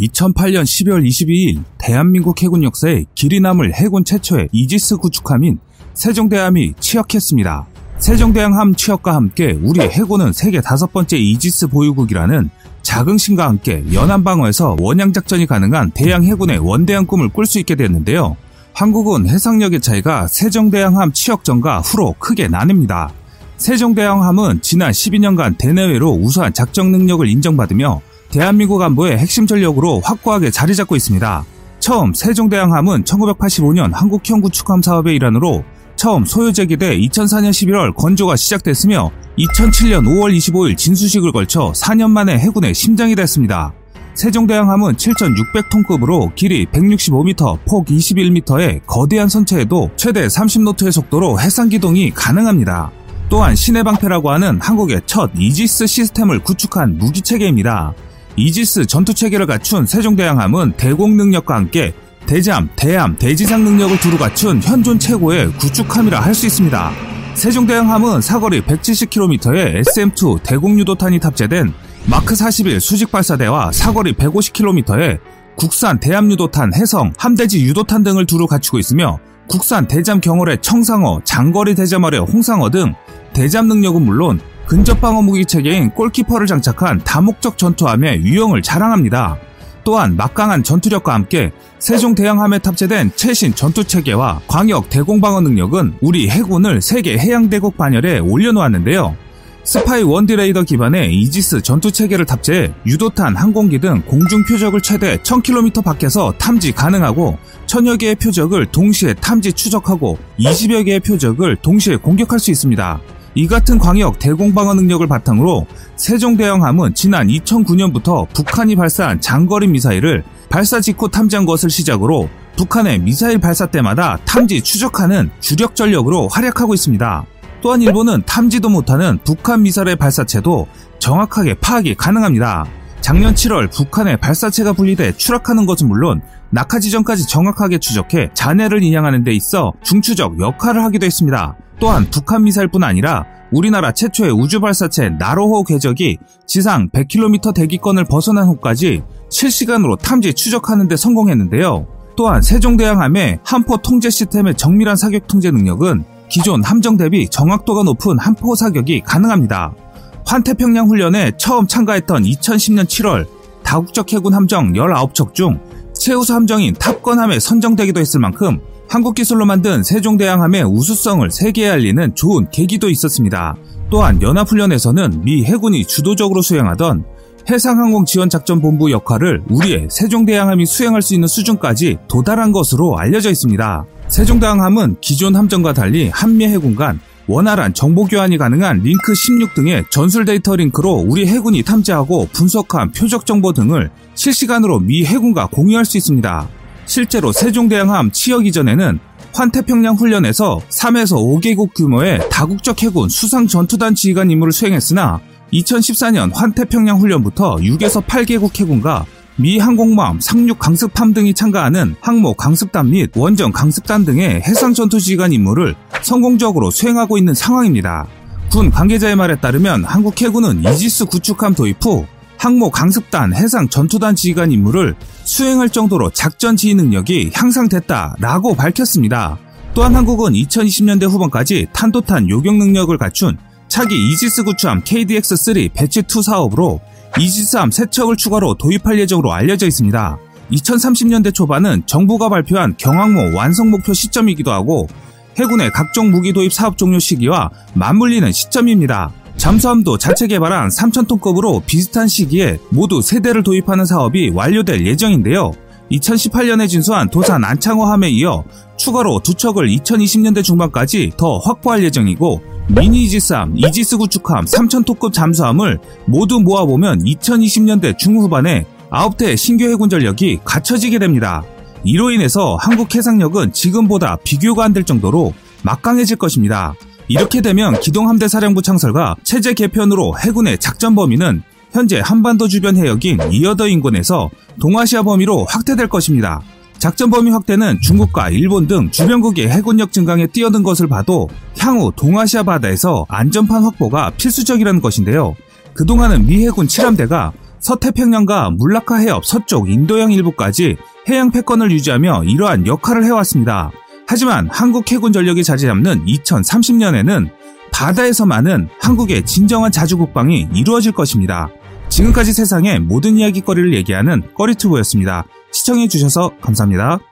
2008년 12월 22일 대한민국 해군 역사에 길이 남을 해군 최초의 이지스 구축함인 세종대왕함이 취역했습니다. 세종대왕함 취역과 함께 우리 해군은 세계 5번째 이지스 보유국이라는 자긍심과 함께 연안방어에서 원양작전이 가능한 대양 해군의 원대한 꿈을 꿀 수 있게 됐는데요. 한국은 해상력의 차이가 세종대왕함 취역전과 후로 크게 나뉩니다. 세종대왕함은 지난 12년간 대내외로 우수한 작전 능력을 인정받으며 대한민국 안보의 핵심 전력으로 확고하게 자리잡고 있습니다. 처음 세종대왕함은 1985년 한국형 구축함 사업의 일환으로 처음 소유 제기돼 2004년 11월 건조가 시작됐으며 2007년 5월 25일 진수식을 걸쳐 4년 만에 해군의 심장이 됐습니다. 세종대왕함은 7,600톤급으로 길이 165m, 폭 21m의 거대한 선체에도 최대 30노트의 속도로 해상 기동이 가능합니다. 또한 신의 방패라고 하는 한국의 첫 이지스 시스템을 구축한 무기체계입니다. 이지스 전투체계를 갖춘 세종대왕함은 대공능력과 함께 대잠, 대암, 대지상 능력을 두루 갖춘 현존 최고의 구축함이라 할 수 있습니다. 세종대왕함은 사거리 170km에 SM2 대공유도탄이 탑재된 마크41 수직발사대와 사거리 150km에 국산 대암유도탄 해성, 함대지 유도탄 등을 두루 갖추고 있으며 국산 대잠 경월의 청상어, 장거리 대잠 아래 홍상어 등 대잠 능력은 물론 근접방어 무기체계인 골키퍼를 장착한 다목적 전투함의 유형을 자랑합니다. 또한 막강한 전투력과 함께 세종대왕함에 탑재된 최신 전투체계와 광역 대공방어 능력은 우리 해군을 세계 해양대국 반열에 올려놓았는데요. 스파이 원디레이더 기반의 이지스 전투체계를 탑재해 유도탄, 항공기 등 공중표적을 최대 1000km 밖에서 탐지 가능하고 1000여개의 표적을 동시에 탐지 추적하고 20여개의 표적을 동시에 공격할 수 있습니다. 이 같은 광역 대공방어 능력을 바탕으로 세종대왕함은 지난 2009년부터 북한이 발사한 장거리 미사일을 발사 직후 탐지한 것을 시작으로 북한의 미사일 발사 때마다 탐지 추적하는 주력 전력으로 활약하고 있습니다. 또한 일본은 탐지도 못하는 북한 미사일의 발사체도 정확하게 파악이 가능합니다. 작년 7월 북한의 발사체가 분리돼 추락하는 것은 물론 낙하 지점까지 정확하게 추적해 잔해를 인양하는 데 있어 중추적 역할을 하기도 했습니다. 또한 북한 미사일뿐 아니라 우리나라 최초의 우주발사체 나로호 궤적이 지상 100km 대기권을 벗어난 후까지 실시간으로 탐지 추적하는 데 성공했는데요. 또한 세종대왕함의 함포 통제 시스템의 정밀한 사격 통제 능력은 기존 함정 대비 정확도가 높은 함포 사격이 가능합니다. 환태평양 훈련에 처음 참가했던 2010년 7월 다국적 해군 함정 19척 중 최우수 함정인 탑건함에 선정되기도 했을 만큼 한국 기술로 만든 세종대왕함의 우수성을 세계에 알리는 좋은 계기도 있었습니다. 또한 연합훈련에서는 미 해군이 주도적으로 수행하던 해상항공지원작전본부 역할을 우리의 세종대왕함이 수행할 수 있는 수준까지 도달한 것으로 알려져 있습니다. 세종대왕함은 기존 함정과 달리 한미 해군 간 원활한 정보교환이 가능한 링크 16 등의 전술 데이터 링크로 우리 해군이 탐지하고 분석한 표적 정보 등을 실시간으로 미 해군과 공유할 수 있습니다. 실제로 세종대왕함 취역 이전에는 환태평양 훈련에서 3에서 5개국 규모의 다국적 해군 수상 전투단 지휘관 임무를 수행했으나 2014년 환태평양 훈련부터 6에서 8개국 해군과 미 항공모함 상륙 강습함 등이 참가하는 항모 강습단 및 원전 강습단 등의 해상 전투 지휘관 임무를 성공적으로 수행하고 있는 상황입니다. 군 관계자의 말에 따르면 한국 해군은 이지스 구축함 도입 후 항모 강습단 해상 전투단 지휘관 임무를 수행할 정도로 작전 지휘 능력이 향상됐다라고 밝혔습니다. 또한 한국은 2020년대 후반까지 탄도탄 요격 능력을 갖춘 차기 이지스 구축함 KDX-3 배치2 사업으로 이지스함 3척을 추가로 도입할 예정으로 알려져 있습니다. 2030년대 초반은 정부가 발표한 경항모 완성 목표 시점이기도 하고 해군의 각종 무기 도입 사업 종료 시기와 맞물리는 시점입니다. 잠수함도 자체 개발한 3000톤급으로 비슷한 시기에 모두 3대를 도입하는 사업이 완료될 예정인데요. 2018년에 진수한 도산 안창호함에 이어 추가로 2척을 2020년대 중반까지 더 확보할 예정이고 미니 이지스함, 이지스 구축함, 3000톤급 잠수함을 모두 모아보면 2020년대 중후반에 9대의 신규 해군 전력이 갖춰지게 됩니다. 이로 인해서 한국 해상력은 지금보다 비교가 안 될 정도로 막강해질 것입니다. 이렇게 되면 기동함대 사령부 창설과 체제 개편으로 해군의 작전 범위는 현재 한반도 주변 해역인 이어도 인근에서 동아시아 범위로 확대될 것입니다. 작전 범위 확대는 중국과 일본 등 주변국의 해군력 증강에 뛰어든 것을 봐도 향후 동아시아 바다에서 안전판 확보가 필수적이라는 것인데요. 그동안은 미 해군 7함대가 서태평양과 물라카 해협 서쪽 인도양 일부까지 해양 패권을 유지하며 이러한 역할을 해왔습니다. 하지만 한국 해군 전력이 자리잡는 2030년에는 바다에서만은 한국의 진정한 자주국방이 이루어질 것입니다. 지금까지 세상의 모든 이야기거리를 얘기하는 꺼리튜브였습니다. 시청해주셔서 감사합니다.